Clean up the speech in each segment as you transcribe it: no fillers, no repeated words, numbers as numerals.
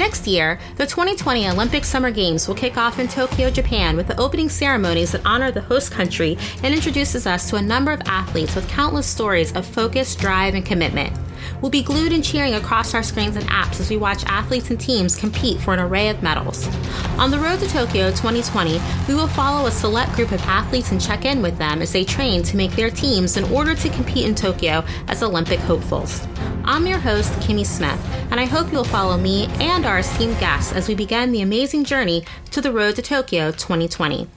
Next year, the 2020 Olympic Summer Games will kick off in Tokyo, Japan, with the opening ceremonies that honor the host country and introduces us to a number of athletes with countless stories of focus, drive, and commitment. We'll be glued and cheering across our screens and apps as we watch athletes and teams compete for an array of medals. On the Road to Tokyo 2020, we will follow a select group of athletes and check in with them as they train to make their teams in order to compete in Tokyo as Olympic hopefuls. I'm your host, Kimmy Smith, and I hope you'll follow me and our esteemed guests as we begin the amazing journey to the Road to Tokyo 2020.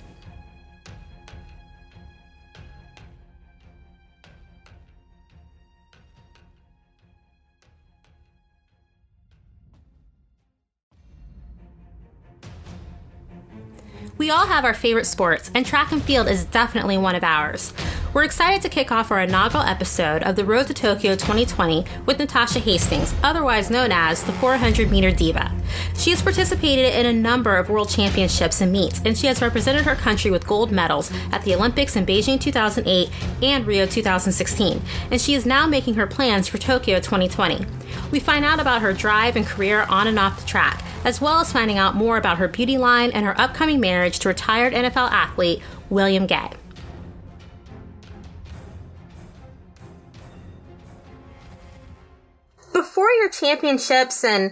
We all have our favorite sports, and track and field is definitely one of ours. We're excited to kick off our inaugural episode of The Road to Tokyo 2020 with Natasha Hastings, otherwise known as the 400-meter diva. She has participated in a number of world championships and meets, and she has represented her country with gold medals at the Olympics in Beijing 2008 and Rio 2016, and she is now making her plans for Tokyo 2020. We find out about her drive and career on and off the track, as well as finding out more about her beauty line and her upcoming marriage to retired NFL athlete William Gay. Before your championships and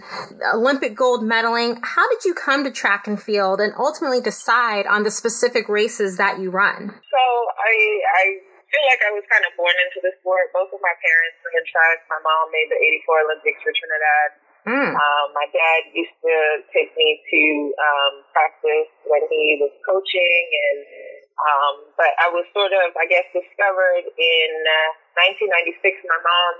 Olympic gold medaling, how did you come to track and field and ultimately decide on the specific races that you run? So I feel like I was kind of born into the sport. Both of my parents were in track. My mom made the 84 Olympics for Trinidad. My dad used to take me to practice when he was coaching, and but I was sort of, I guess, discovered in 1996. My mom,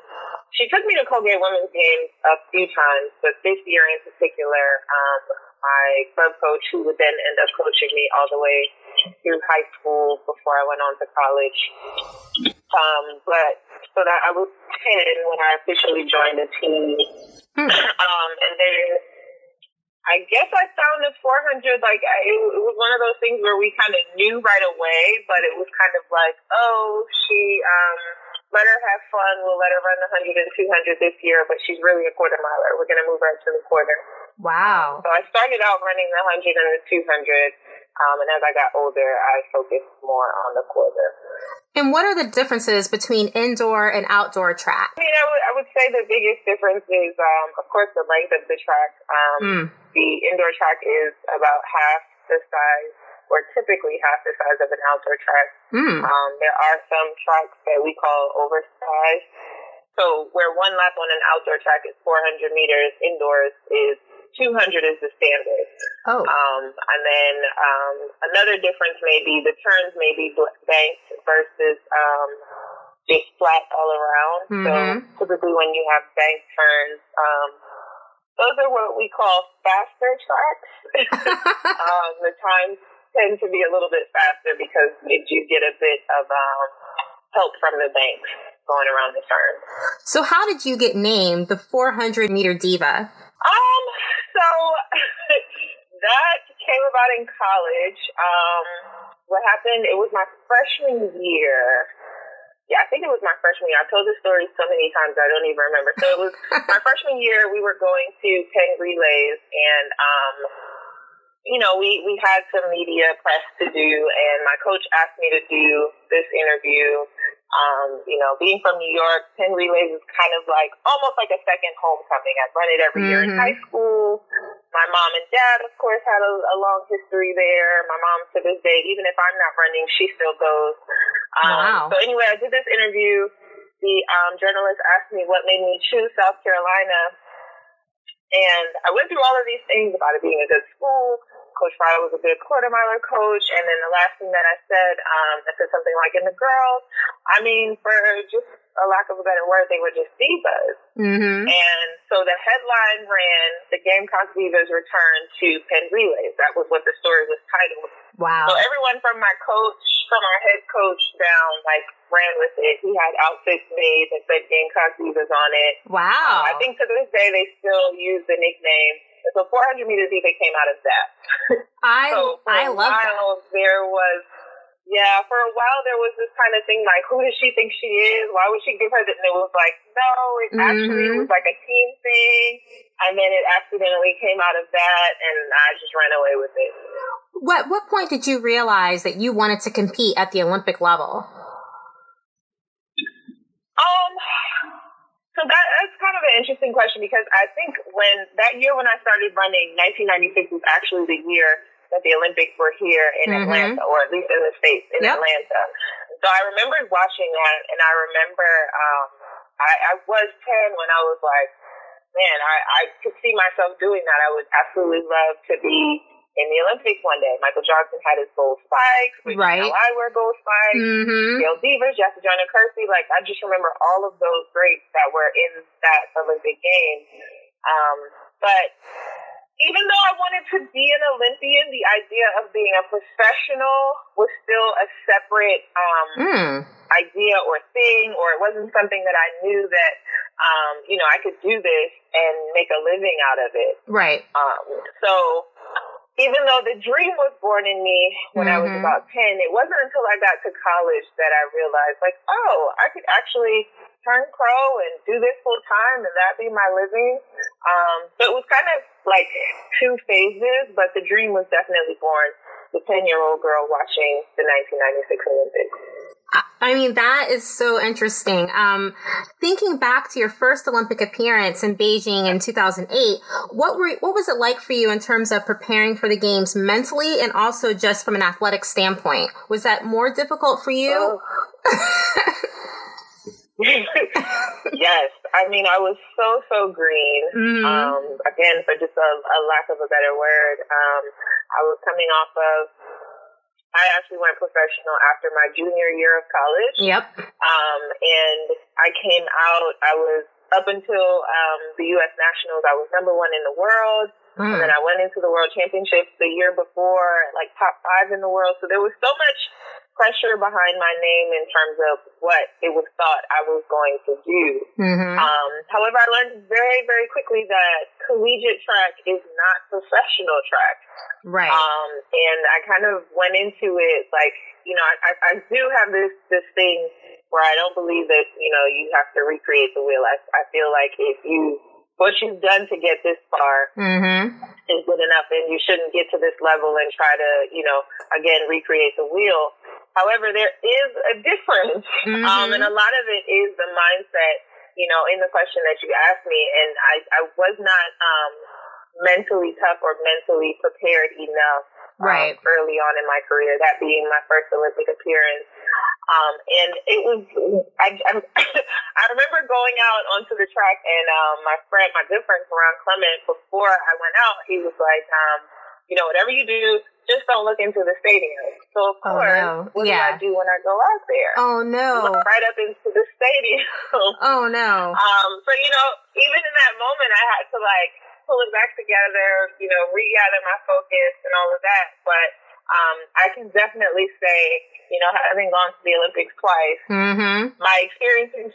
she took me to Colgate Women's Games a few times, but this year in particular, my club coach, who would then end up coaching me all the way through high school before I went on to college, so that I was 10 when I officially joined the team. And then I guess I found the 400, like, it was one of those things where we kind of knew right away, but it was kind of like, oh, she, let her have fun. We'll let her run the 100 and 200 this year, but she's really a quarter miler. We're going to move her to the quarter. Wow. So I started out running the 100 and the 200. And as I got older, I focused more on the quarter. And what are the differences between indoor and outdoor track? I mean, I would say the biggest difference is, of course, the length of the track. The indoor track is about half the size, or typically half the size of an outdoor track. There are some tracks that we call oversized. So where one lap on an outdoor track is 400 meters, indoors is 200 is the standard. Oh. And then another difference may be the turns may be banked versus just flat all around. Mm-hmm. So typically when you have banked turns, those are what we call faster tracks. The times tend to be a little bit faster because you get a bit of help from the banks going around the turn. So how did you get named the 400-meter diva? So that came about in college. What happened, it was my freshman year. Yeah, I think it was my freshman year. I've told this story so many times I don't even remember. So it was my freshman year, we were going to Penn Relays, and you know, we had some media press to do, and my coach asked me to do this interview. You know, being from New York, Penn Relays is kind of like, almost like a second homecoming. I've run it every year in high school. My mom and dad, of course, had a long history there. My mom, to this day, even if I'm not running, she still goes. Wow. So anyway, I did this interview. The journalist asked me what made me choose South Carolina. And I went through all of these things about it being a good school. Coach Ryder was a good quarter-miler coach, and then the last thing that I said something like, in the girls, I mean, for just a lack of a better word, they were just divas. Mm-hmm. And so the headline ran, the Gamecock Divas return to Penn Relays. That was what the story was titled. Wow. So everyone from my coach, from our head coach down, like, ran with it. He had outfits made that said Gamecock Divas on it. Wow. I think to this day they still use the nickname. So 400 meters even came out of that. I love that. There was Yeah, for a while there was this kind of thing like, who does she think she is? Why would she give her this? And it was like, no, it actually was like a team thing. And then it accidentally came out of that, and I just ran away with it. What point did you realize that you wanted to compete at the Olympic level? So that's kind of an interesting question, because I think when that year when I started running, 1996 was actually the year that the Olympics were here in Atlanta, or at least in the States, in Atlanta. So I remembered watching that, and I remember I was 10 when I was like, man, I could see myself doing that. I would absolutely love to be in the Olympics one day. Michael Johnson had his gold spikes. Right. I wear gold spikes. Gail Devers, Jasper John, and Kersey. Like, I just remember all of those greats that were in that Olympic game. But even though I wanted to be an Olympian, the idea of being a professional was still a separate idea or thing, or it wasn't something that I knew that, you know, I could do this and make a living out of it. Right. So even though the dream was born in me when I was about 10, it wasn't until I got to college that I realized, like, oh, I could actually turn pro and do this full time and that be my living. So it was kind of like two phases, but the dream was definitely born. The 10-year-old girl watching the 1996 Olympics. I mean, that is so interesting. Thinking back to your first Olympic appearance in Beijing in 2008, what was it like for you in terms of preparing for the games mentally and also just from an athletic standpoint? Was that more difficult for you? Oh. Yes. I mean, I was so green. Again, for just a lack of a better word. I was coming off of, I actually went professional after my junior year of college. And I came out, I was up until the U.S. Nationals, I was #1 in the world. And then I went into the World Championships the year before, like top 5 in the world. So there was so much pressure behind my name in terms of what it was thought I was going to do. However, I learned very, very quickly that collegiate track is not professional track. Right. And I kind of went into it like, you know, I do have this thing where I don't believe that, you know, you have to recreate the wheel. I feel like if you, what you've done to get this far is good enough, and you shouldn't get to this level and try to, you know, again, recreate the wheel. However, there is a difference, and a lot of it is the mindset, you know, in the question that you asked me, and I was not mentally tough or mentally prepared enough early on in my career, that being my first Olympic appearance. And it was, I remember going out onto the track, and my good friend, Ron Clement, before I went out, he was like, you know, whatever you do, just don't look into the stadium. So, of course, what do I do when I go out there? Oh, no. Look right up into the stadium. Oh, no. So, you know, even in that moment, I had to, like, pull it back together, you know, regather my focus and all of that. But I can definitely say, you know, having gone to the Olympics twice, my experience in 2008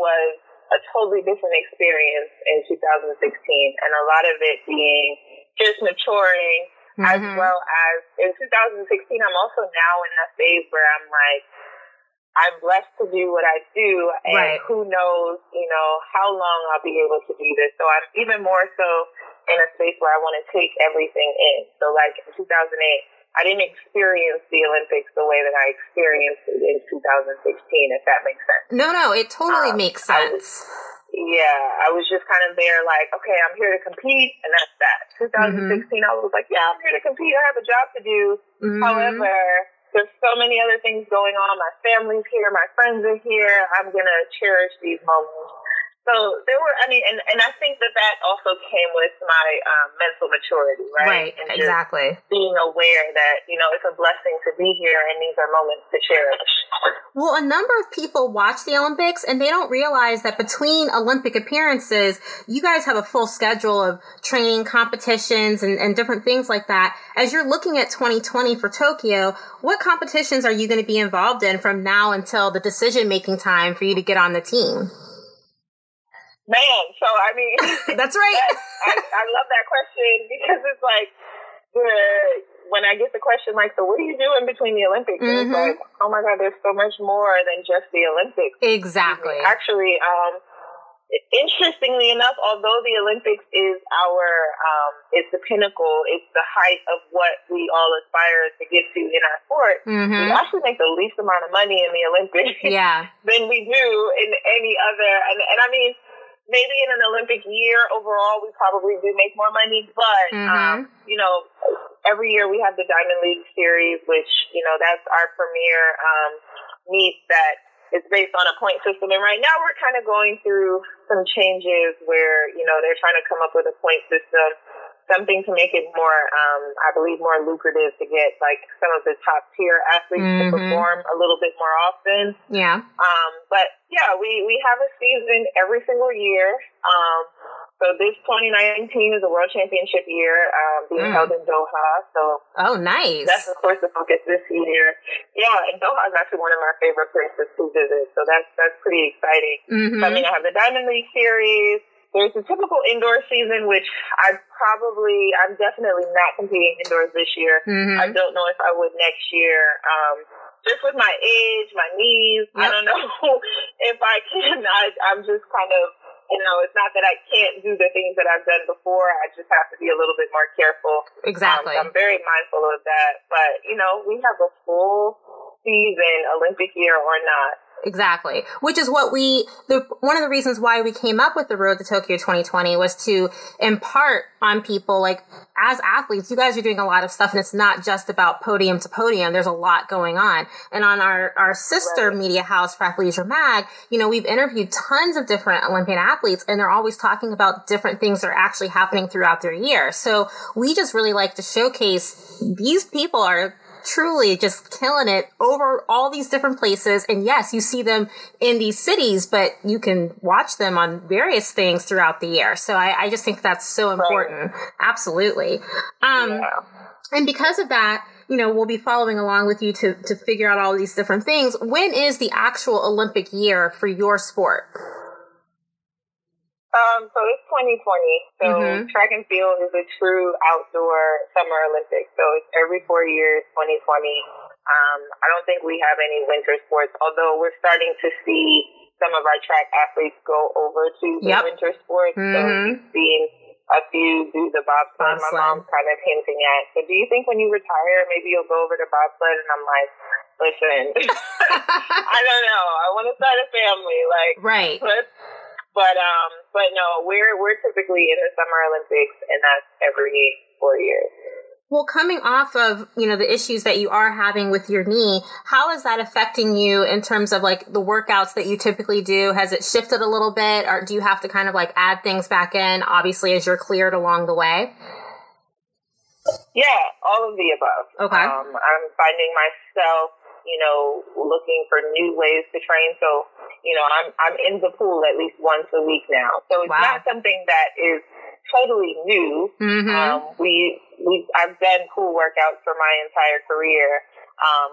was a totally different experience in 2016, and a lot of it being just maturing, as well as in 2016, I'm also now in that phase where I'm like, I'm blessed to do what I do, and who knows, you know, how long I'll be able to do this. So I'm even more so in a space where I want to take everything in. So like in 2008, I didn't experience the Olympics the way that I experienced it in 2016, if that makes sense. No, it totally makes sense. I was just kind of there like, okay, I'm here to compete, and that's that. 2016, I was like, yeah, I'm here to compete. I have a job to do. However, there's so many other things going on. My family's here. My friends are here. I'm going to cherish these moments. So there were, I mean, and I think that also came with my mental maturity, right? Right, and just exactly. Being aware that, you know, it's a blessing to be here, and these are moments to cherish. Well, a number of people watch the Olympics, and they don't realize that between Olympic appearances, you guys have a full schedule of training, competitions, and different things like that. As you're looking at 2020 for Tokyo, what competitions are you going to be involved in from now until the decision-making time for you to get on the team? Man, so I mean... That's right. I love that question, because it's like, when I get the question, like, so what do you do in between the Olympics? Mm-hmm. And it's like, oh my God, there's so much more than just the Olympics. Exactly. Actually, interestingly enough, although the Olympics is our, it's the pinnacle, it's the height of what we all aspire to get to in our sport, mm-hmm. we actually make the least amount of money in the Olympics yeah. than we do in any other, and I mean, maybe in an Olympic year overall, we probably do make more money, but, mm-hmm. You know, every year we have the Diamond League Series, which, you know, that's our premier meet that is based on a point system. And right now we're kind of going through some changes where, you know, they're trying to come up with a point system, something to make it more, I believe, more lucrative to get, like, some of the top tier athletes mm-hmm. to perform a little bit more often. Yeah. But yeah, we have a season every single year. So this 2019 is a world championship year being held in Doha. So nice. That's, of course, the focus this year. Yeah, and Doha is actually one of my favorite places to visit. So that's pretty exciting. Mm-hmm. I mean, I have the Diamond League Series. There's a typical indoor season, which I'm definitely not competing indoors this year. Mm-hmm. I don't know if I would next year. Just with my age, my knees, yep. I don't know if I can. I'm just kind of, you know, it's not that I can't do the things that I've done before. I just have to be a little bit more careful. Exactly. So I'm very mindful of that. But, you know, we have a full season, Olympic year or not. Exactly. Which is what one of the reasons why we came up with the Road to Tokyo 2020 was to impart on people, like, as athletes, you guys are doing a lot of stuff, and it's not just about podium to podium. There's a lot going on. And on our sister right. media house for Athleisure Mag, you know, we've interviewed tons of different Olympian athletes, and they're always talking about different things that are actually happening throughout their year. So we just really like to showcase these people are truly just killing it over all these different places. And yes, you see them in these cities, but you can watch them on various things throughout the year. So I just think that's so important. Right. Absolutely. Yeah. And because of that, you know, we'll be following along with you to figure out all these different things. When is the actual Olympic year for your sport? So it's 2020, so mm-hmm. track and field is a true outdoor summer Olympics, so it's every 4 years, 2020. I don't think we have any winter sports, although we're starting to see some of our track athletes go over to the yep. winter sports, mm-hmm. so we've seen a few do the bobsled. My mom's kind of hinting at, so do you think when you retire, maybe you'll go over to bobsled? And I'm like, listen, I don't know, I want to start a family, like, right. But no, we're typically in the Summer Olympics, and that's every 4 years. Well, coming off of, you know, the issues that you are having with your knee, how is that affecting you in terms of, like, the workouts that you typically do? Has it shifted a little bit, or do you have to kind of, like, add things back in, obviously, as you're cleared along the way? Yeah, all of the above. Okay. I'm finding myself, you know, looking for new ways to train. So, you know, I'm in the pool at least once a week now. So it's wow. not something that is totally new. Mm-hmm. I've done pool workouts for my entire career.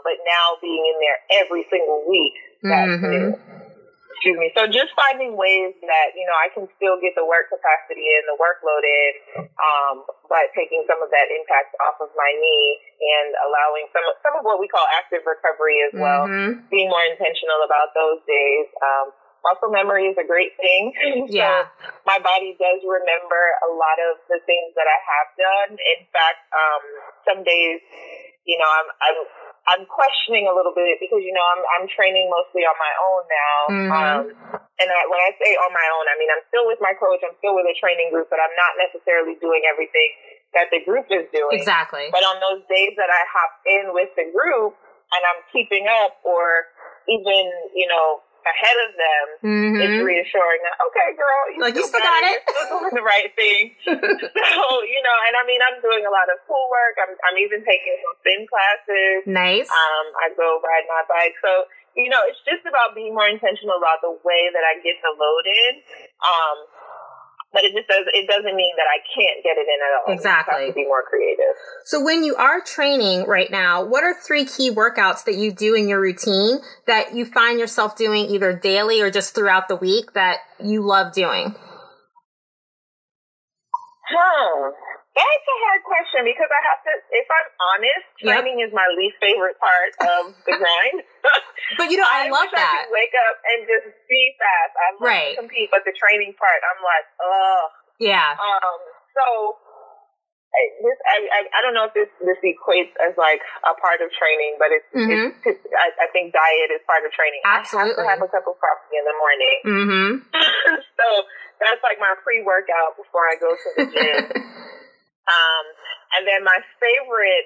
But now being in there every single week, that's mm-hmm. new. Excuse me. So just finding ways that, you know, I can still get the work capacity in, the workload in, but taking some of that impact off of my knee and allowing some of what we call active recovery as well, mm-hmm. being more intentional about those days. Muscle memory is a great thing. Yeah. So my body does remember a lot of the things that I have done. In fact, some days, you know, I'm questioning a little bit because, you know, I'm training mostly on my own now. Mm-hmm. When I say on my own, I mean, I'm still with my coach. I'm still with a training group, but I'm not necessarily doing everything that the group is doing. Exactly. But on those days that I hop in with the group and I'm keeping up or even, you know, ahead of them, mm-hmm. it's reassuring that, okay, girl, you still got it. You're still doing the right thing. So, you know, and I mean, I'm doing a lot of pool work. I'm even taking some spin classes. Nice. I go ride my bike. So, you know, it's just about being more intentional about the way that I get the load in. But it doesn't mean that I can't get it in at all. Exactly. You have to be more creative. So when you are training right now, what are 3 key workouts that you do in your routine that you find yourself doing either daily or just throughout the week that you love doing? That's a hard question because I have to, if I'm honest, training is my least favorite part of the grind. But you know, I love that. I could wake up and just be fast. I love to compete, but the training part, I'm like, ugh. Yeah. So I don't know if this equates as like a part of training, but I think diet is part of training. Absolutely. I have to have a cup of coffee in the morning. Mm-hmm. So that's like my pre-workout before I go to the gym. And then my favorite,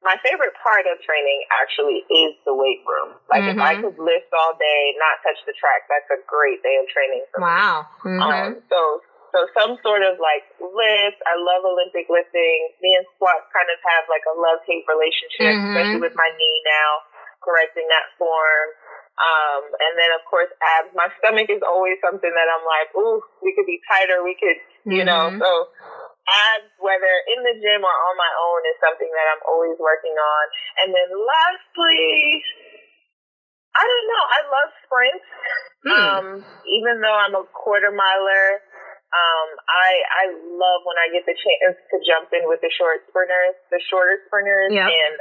my favorite part of training actually is the weight room. Like if I could lift all day, not touch the track, that's a great day of training for me. Wow. Mm-hmm. So some sort of like lift. I love Olympic lifting. Me and squats kind of have like a love-hate relationship, especially with my knee now, correcting that form. And then of course abs. My stomach is always something that I'm like, ooh, we could be tighter, we could, you know, so abs, whether in the gym or on my own, is something that I'm always working on. And then lastly, I don't know, I love sprints. Even though I'm a quarter miler, I love when I get the chance to jump in with the shorter sprinters and,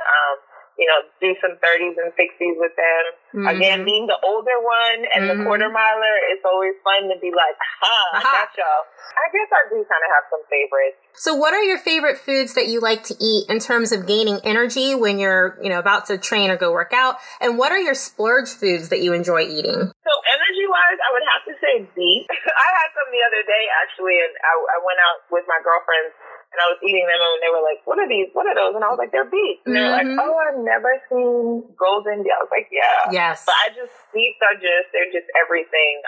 you know, do some 30s and 60s with them. Again, being the older one and the quarter miler, it's always fun to be like, I got y'all. I guess I do kind of have some favorites. So what are your favorite foods that you like to eat in terms of gaining energy when you're, you know, about to train or go work out? And what are your splurge foods that you enjoy eating? So energy-wise, I would have to say beef. I had some the other day, actually, and I went out with my girlfriends. And I was eating them, and they were like, what are these? What are those? And I was like, they're beets. And they were like, oh, I've never seen golden beets. I was like, yeah. Yes. But I just, beets are just, they're just everything.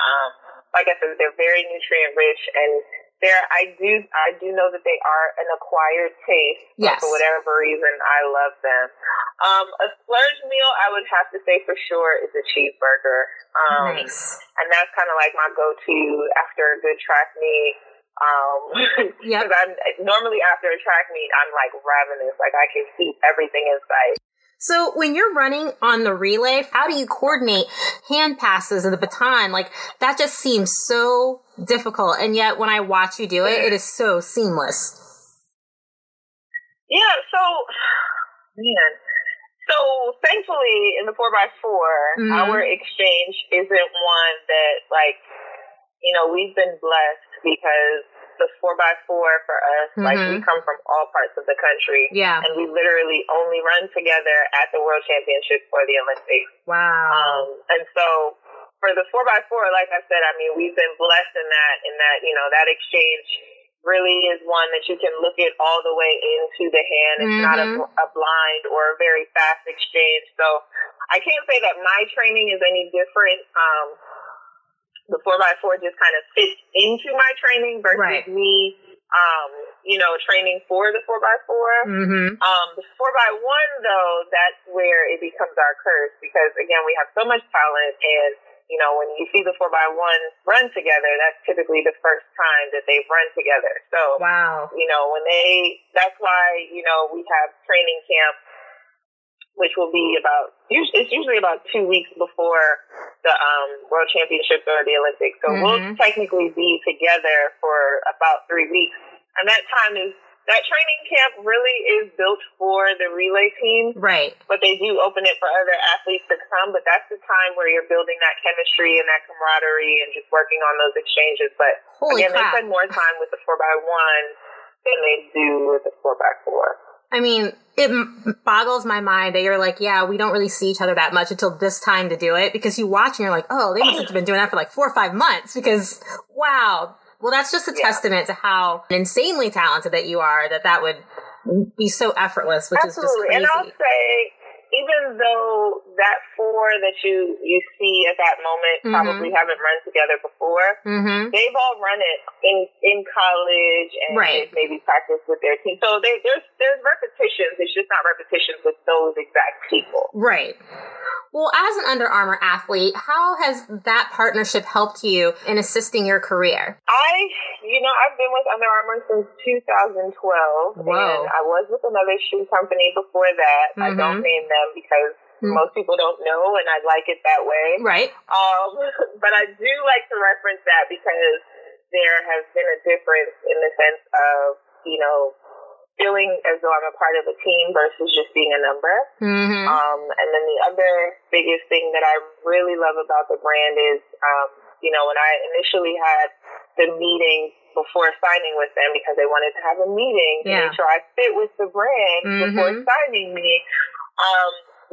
Like I said, they're very nutrient-rich, and they're, I do know that they are an acquired taste. Yes. But for whatever reason, I love them. A splurge meal, I would have to say for sure, is a cheeseburger. Nice. And that's kind of like my go-to after a good track meet. Because I'm normally after a track meet, I'm like ravenous, like I can keep everything in sight. So when you're running on the relay, how do you coordinate hand passes and the baton? Like that just seems so difficult, and yet when I watch you do it, it is so seamless. Yeah. So, man. So thankfully, in the 4x4, our exchange isn't one that, like, you know, we've been blessed. Because the 4x4 for us, like, we come from all parts of the country. Yeah. And we literally only run together at the World Championships or the Olympics. Wow. And so for the 4x4, like I said, I mean, we've been blessed in that, you know, that exchange really is one that you can look at all the way into the hand. It's not a blind or a very fast exchange. So I can't say that my training is any different. The 4x4 just kind of fits into my training versus me, you know, training for the 4x4. The 4x1, though, that's where it becomes our curse because, again, we have so much talent. And, you know, when you see the 4x1 run together, that's typically the first time that they've run together. So, you know, that's why, you know, we have training camp, which will be about 2 weeks before the World Championships or the Olympics. So we'll technically be together for about 3 weeks. And that training camp really is built for the relay team. Right. But they do open it for other athletes to come. But that's the time where you're building that chemistry and that camaraderie and just working on those exchanges. But Holy crap. They spend more time with the 4x1 than they do with the 4x4. I mean, it boggles my mind that you're like, yeah, we don't really see each other that much until this time to do it, because you watch and you're like, oh, they must have been doing that for like 4 or 5 months because, wow. Well, that's just a testament to how insanely talented that you are, that would be so effortless, which is just crazy. And I'll say, even though that 4 that you see at that moment probably haven't run together before, they've all run it in college and they've maybe practiced with their team. So there's repetitions. It's just not repetitions with those exact people. Right. Well, as an Under Armour athlete, how has that partnership helped you in assisting your career? I've been with Under Armour since 2012. Whoa. And I was with another shoe company before that. I don't name them because most people don't know, and I like it that way. Right. But I do like to reference that because there has been a difference in the sense of, you know, feeling as though I'm a part of a team versus just being a number. Mm-hmm. And then the other biggest thing that I really love about the brand is, you know, when I initially had the meeting before signing with them, because they wanted to have a meeting to make sure I fit with the brand before signing me,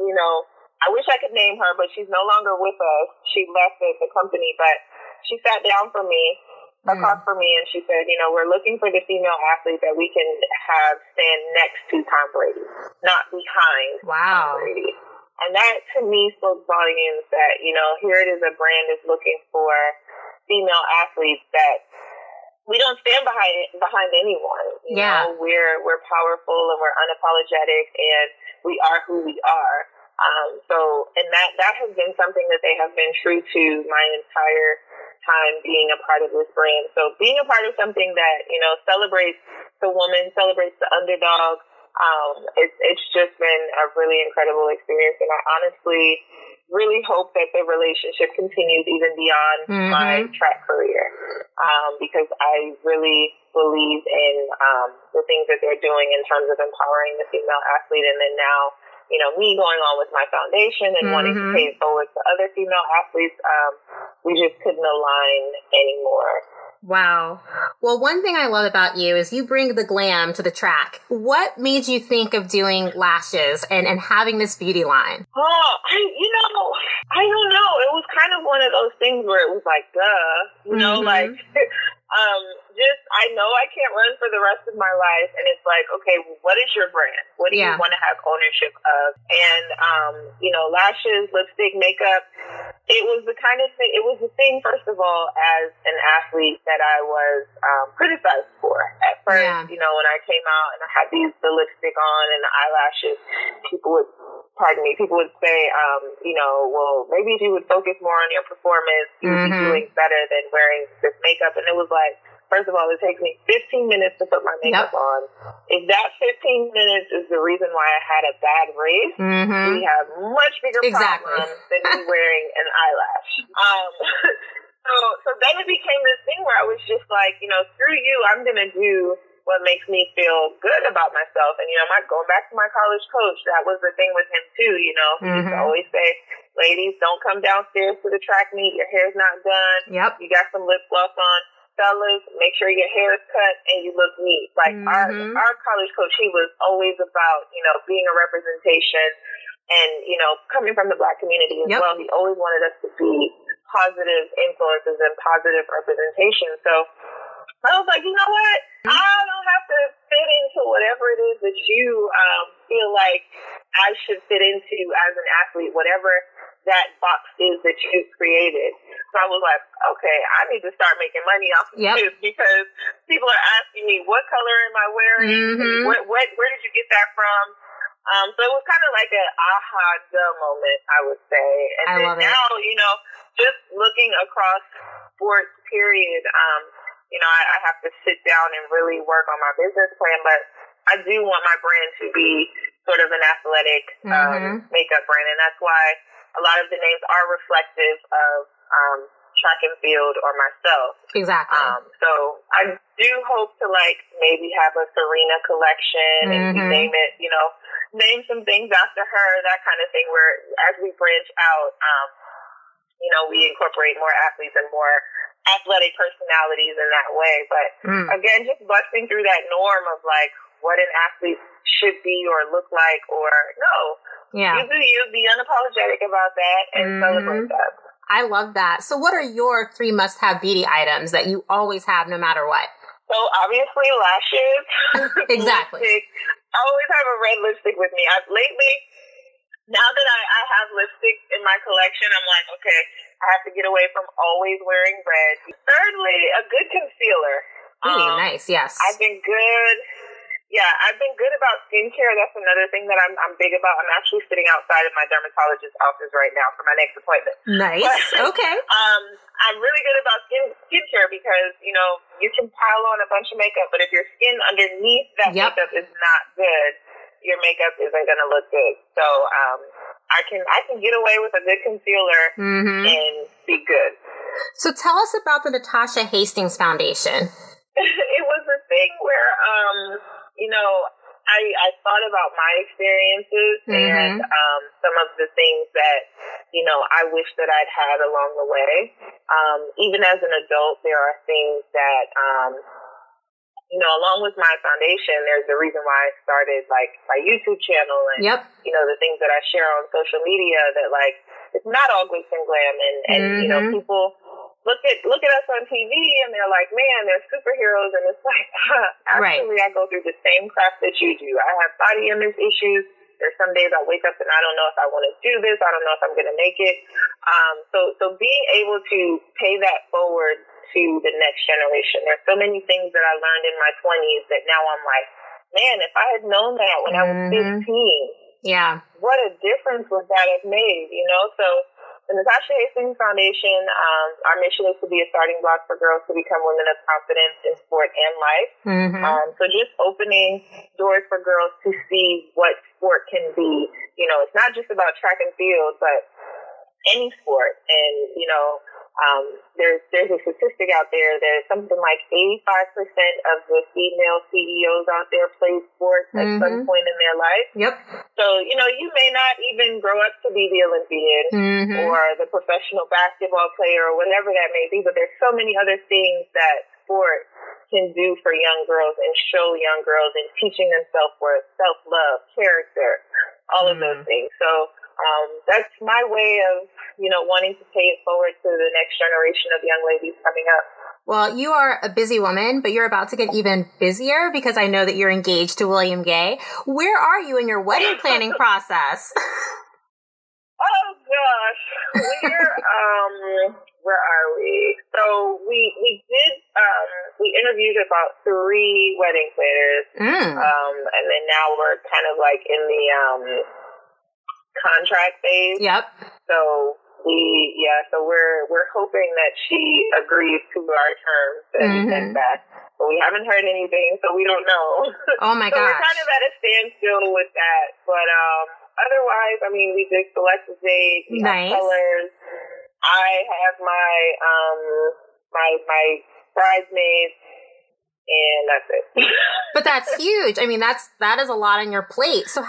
you know, I wish I could name her, but she's no longer with us. She left the company, but she sat down for me, across for me, and she said, you know, we're looking for the female athlete that we can have stand next to Tom Brady, not behind Tom Brady. And that, to me, spoke volumes that, you know, here it is, a brand is looking for female athletes that we don't stand behind anyone. You know, we're powerful and we're unapologetic and we are who we are. So, and that has been something that they have been true to my entire time being a part of this brand. So being a part of something that, you know, celebrates the woman, celebrates the underdog, it's just been a really incredible experience. And I honestly really hope that the relationship continues even beyond my track career, because I really believe in the things that they're doing in terms of empowering the female athlete. And then now, you know, me going on with my foundation and wanting to pay it forward to other female athletes, we just couldn't align anymore. Wow. Well, one thing I love about you is you bring the glam to the track. What made you think of doing lashes and having this beauty line? Oh, you know, I don't know. It was kind of one of those things where it was like, duh, you know, like, just, I know I can't run for the rest of my life. And it's like, okay, what is your brand? What do you want to have ownership of? And, you know, lashes, lipstick, makeup, it was the kind of thing, it was the thing, first of all, as an athlete that I was criticized for at first. You know, when I came out and I had the lipstick on and the eyelashes, people would say, you know, well, maybe if you would focus more on your performance, you would be doing better than wearing this makeup. And it was like, first of all, it takes me 15 minutes to put my makeup on. If that 15 minutes is the reason why I had a bad race, we have much bigger problems than me wearing an eyelash. So then it became this thing where I was just like, you know, screw you, I'm going to do what makes me feel good about myself. And, you know, going back to my college coach, that was the thing with him too, you know. He used to always say, ladies, don't come downstairs to the track meet. Your hair's not done. You got some lip gloss on. Fellas, make sure your hair is cut and you look neat. Like our college coach, he was always about, you know, being a representation and, you know, coming from the Black community as well. He always wanted us to be positive influences and positive representation. So I was like, you know what? I don't have to fit into whatever it is that you feel like I should fit into as an athlete, whatever that box is that you've created. So I was like, okay, I need to start making money off of this, because people are asking me, what color am I wearing? Where did you get that from? So it was kind of like an aha duh moment, I would say. And I then now, you know, just looking across sports period, you know, I have to sit down and really work on my business plan, but I do want my brand to be sort of an athletic makeup brand, and that's why a lot of the names are reflective of track and field or myself. Exactly. So I do hope to, like, maybe have a Serena collection and name it, you know, name some things after her, that kind of thing, where as we branch out, you know, we incorporate more athletes and more athletic personalities in that way. But again, just busting through that norm of like what an athlete should be or look like, or you do you, be unapologetic about that and celebrate that. I love that. So what are your 3 must-have beauty items that you always have no matter what? So obviously lashes. Exactly. Lipstick. I always have a red lipstick with me. Now that I have lipstick in my collection, I'm like, okay, I have to get away from always wearing red. Thirdly, a good concealer. Ooh, nice, yes. I've been good about skincare. That's another thing that I'm big about. I'm actually sitting outside of my dermatologist's office right now for my next appointment. Nice, but, okay. I'm really good about skincare because, you know, you can pile on a bunch of makeup, but if your skin underneath that makeup is not good, your makeup isn't going to look good. So I can get away with a good concealer and be good. So tell us about the Natasha Hastings Foundation. It was a thing where, I thought about my experiences and some of the things that, I wish that I'd had along the way. Even as an adult, there are things that, along with my foundation, there's the reason why I started, my YouTube channel and, the things that I share on social media that, it's not all glitz and glam and people look at us on TV and they're like, man, they're superheroes. And it's like, actually, I go through the same crap that you do. I have body image issues. There's some days I wake up and I don't know if I want to do this. I don't know if I'm going to make it. So being able to pay that forward to the next generation. There's so many things that I learned in my 20s that now I'm like, man, if I had known that when I was 15, what a difference would that have made, So the Natasha Hastings Foundation, our mission is to be a starting block for girls to become women of confidence in sport and life. So just opening doors for girls to see what sport can be. It's not just about track and field, but any sport. And, there's a statistic out there that something like 85% of the female CEOs out there play sports at some point in their life. So, you may not even grow up to be the Olympian or the professional basketball player or whatever that may be, but there's so many other things that sport can do for young girls and show young girls and teaching themselves for self-love, character, all of those things. So, that's my way of, wanting to pay it forward to the next generation of young ladies coming up. Well, you are a busy woman, but you're about to get even busier because I know that you're engaged to William Gay. Where are you in your wedding planning process? Oh, gosh. Where are we? So we did, we interviewed about 3 wedding planners. And then now we're kind of in the, contract phase. So we're hoping that she agrees to our terms that we sent back. But we haven't heard anything, so we don't know. Oh my gosh. So we're kind of at a standstill with that. But otherwise, we did select a date, we have colors. I have my my bridesmaids. And that's it. But that's huge. That is a lot on your plate. So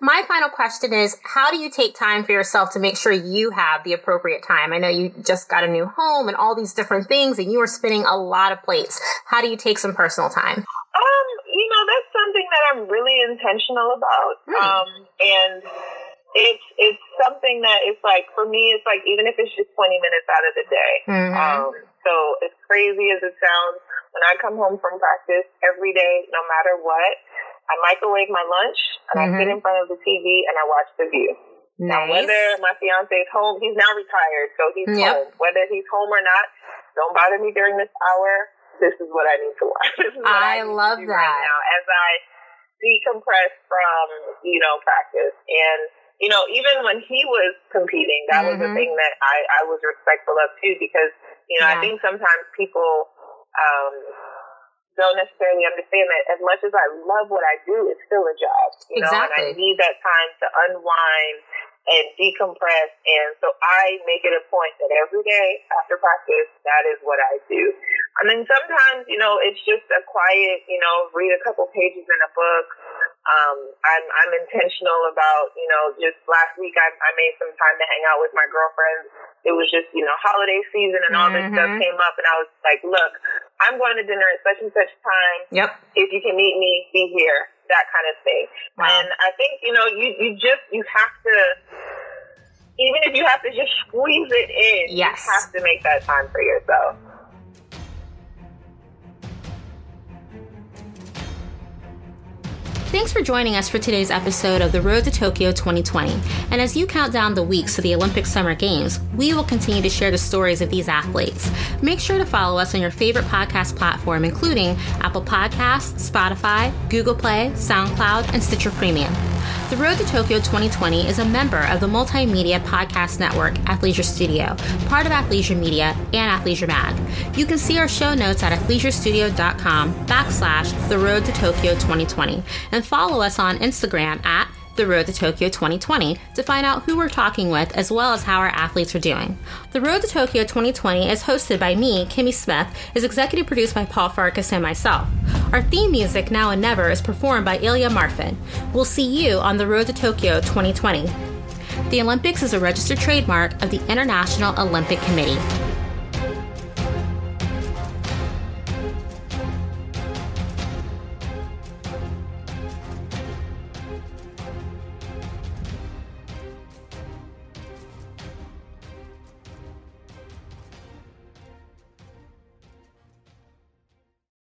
my final question is, how do you take time for yourself to make sure you have the appropriate time? I know you just got a new home and all these different things, and you are spinning a lot of plates. How do you take some personal time? That's something that I'm really intentional about. And it's something that it's for me, it's even if it's just 20 minutes out of the day. So as crazy as it sounds, when I come home from practice every day, no matter what, I microwave my lunch and I sit in front of the TV and I watch The View. Now, whether my fiance's home, he's now retired, so he's home. Whether he's home or not, don't bother me during this hour. This is what I need to watch. This is what I love that right now as I decompress from practice. And even when he was competing, that was a thing that I was respectful of too, because I think sometimes people don't necessarily understand that as much as I love what I do, it's still a job, and I need that time to unwind and decompress. And so I make it a point that every day after practice, that is what I do. And then sometimes, it's just a quiet, read a couple pages in a book. I'm intentional about, just last week I made some time to hang out with my girlfriends. It was just, holiday season and all this stuff came up and I was like, look, I'm going to dinner at such and such time. If you can meet me, be here, that kind of thing. Wow. And I think, you have to, even if you have to just squeeze it in, you have to make that time for yourself. Thanks for joining us for today's episode of The Road to Tokyo 2020. And as you count down the weeks to the Olympic Summer Games, we will continue to share the stories of these athletes. Make sure to follow us on your favorite podcast platform, including Apple Podcasts, Spotify, Google Play, SoundCloud, and Stitcher Premium. The Road to Tokyo 2020 is a member of the multimedia podcast network Athleisure Studio, part of Athleisure Media and Athleisure Mag. You can see our show notes at athleisurestudio.com/The Road to Tokyo 2020 and follow us on Instagram at The Road to Tokyo 2020, to find out who we're talking with as well as how our athletes are doing. The Road to Tokyo 2020 is hosted by me, Kimmy Smith, is executive produced by Paul Farkas and myself. Our theme music, Now and Never, is performed by Ilya Marfin. We'll see you on The Road to Tokyo 2020. The Olympics is a registered trademark of the International Olympic Committee.